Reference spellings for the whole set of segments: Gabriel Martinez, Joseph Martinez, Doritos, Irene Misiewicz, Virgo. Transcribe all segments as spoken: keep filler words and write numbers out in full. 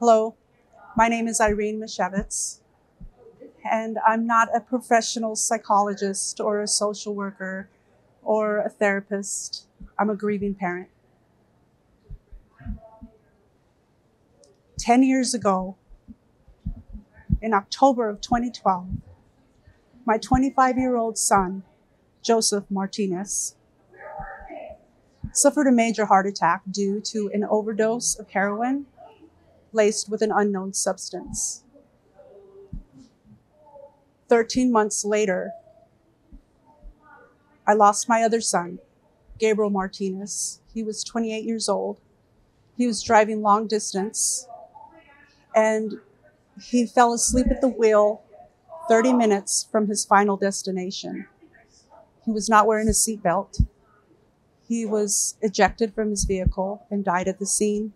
Hello, my name is Irene Misiewicz, and I'm not a professional psychologist or a social worker or a therapist. I'm a grieving parent. Ten years ago, in October of twenty twelve, my twenty-five-year-old son, Joseph Martinez, suffered a major heart attack due to an overdose of heroin laced with an unknown substance. Thirteen months later, I lost my other son, Gabriel Martinez. He was twenty-eight years old. He was driving long distance, and he fell asleep at the wheel thirty minutes from his final destination. He was not wearing a seatbelt. He was ejected from his vehicle and died at the scene.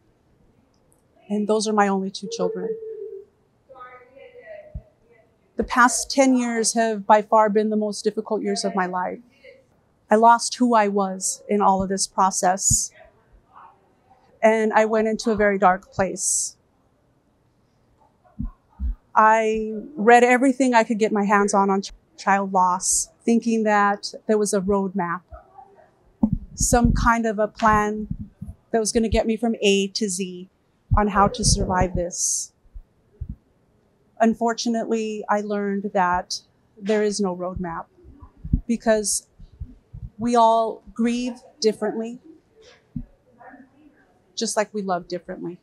And those are my only two children. The past ten years have by far been the most difficult years of my life. I lost who I was in all of this process, and I went into a very dark place. I read everything I could get my hands on on ch- child loss, thinking that there was a roadmap, some kind of a plan that was going to get me from A to Z on how to survive this. Unfortunately, I learned that there is no roadmap because we all grieve differently, just like we love differently.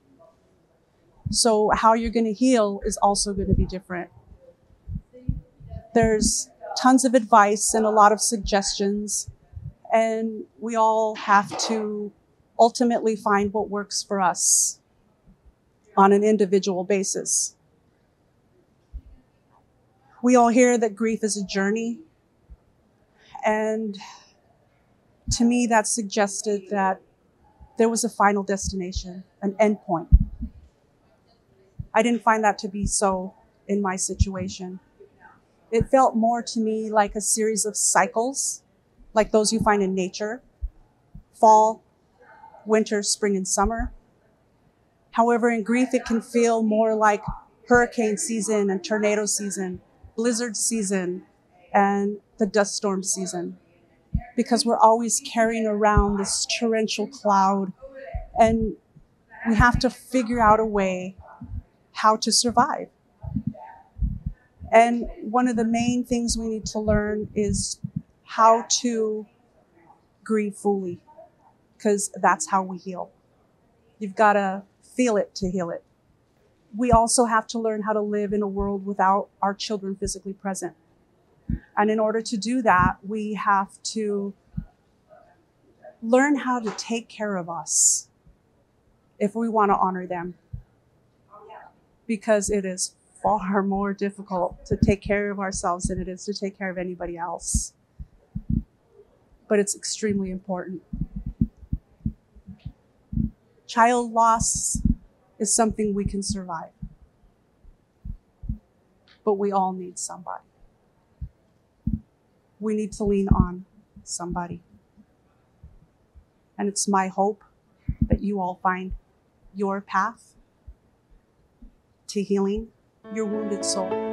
So how you're going to heal is also going to be different. There's tons of advice and a lot of suggestions, and we all have to ultimately find what works for us on an individual basis. We all hear that grief is a journey, and to me that suggested that there was a final destination, an end point. I didn't find that to be so in my situation. It felt more to me like a series of cycles, like those you find in nature: fall, winter, spring, and summer. However, in grief, it can feel more like hurricane season and tornado season, blizzard season, and the dust storm season, because we're always carrying around this torrential cloud, and we have to figure out a way how to survive. And one of the main things we need to learn is how to grieve fully, because that's how we heal. You've got to feel it to heal it. We also have to learn how to live in a world without our children physically present. And in order to do that, we have to learn how to take care of us if we want to honor them, because it is far more difficult to take care of ourselves than it is to take care of anybody else. But it's extremely important. Child loss is something we can survive, but we all need somebody. We need to lean on somebody. And it's my hope that you all find your path to healing your wounded soul.